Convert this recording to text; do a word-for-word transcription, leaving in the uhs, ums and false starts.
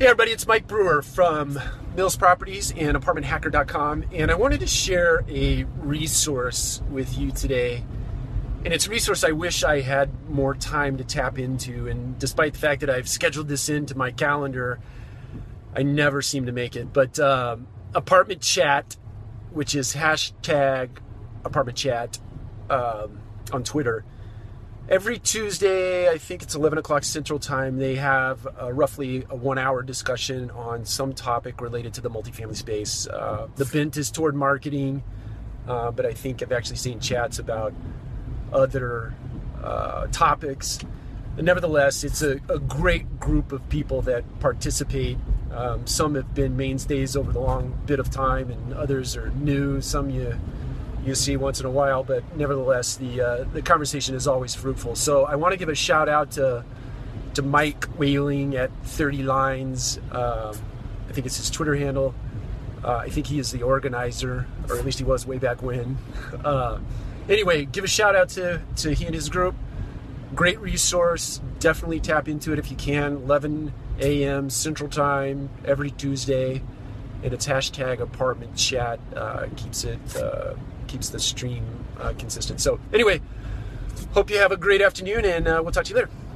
Hey everybody, it's Mike Brewer from Mills Properties and Apartment Hacker dot com, and I wanted to share a resource with you today. And it's a resource I wish I had more time to tap into, and despite the fact that I've scheduled this into my calendar, I never seem to make it. But um, Apartment Chat, which is hashtag Apartment Chat um, on Twitter. Every Tuesday, I think it's eleven o'clock Central Time, they have uh, roughly a one-hour discussion on some topic related to the multifamily space. Uh, the bent is toward marketing, uh, but I think I've actually seen chats about other uh, topics. And nevertheless, it's a, a great group of people that participate. Um, some have been mainstays over the long bit of time, and others are new. Some you... you see once in a while, but nevertheless, the uh, the conversation is always fruitful. So I want to give a shout out to to Mike Whaling at thirty lines. Um, I think it's his Twitter handle. Uh, I think he is the organizer, or at least he was way back when. Uh, anyway, give a shout out to to he and his group. Great resource. Definitely tap into it if you can. eleven a m Central Time every Tuesday, and it's hashtag Apartment Chat. Uh, keeps it. Uh, keeps the stream uh, consistent. So anyway, hope you have a great afternoon, and uh, we'll talk to you later.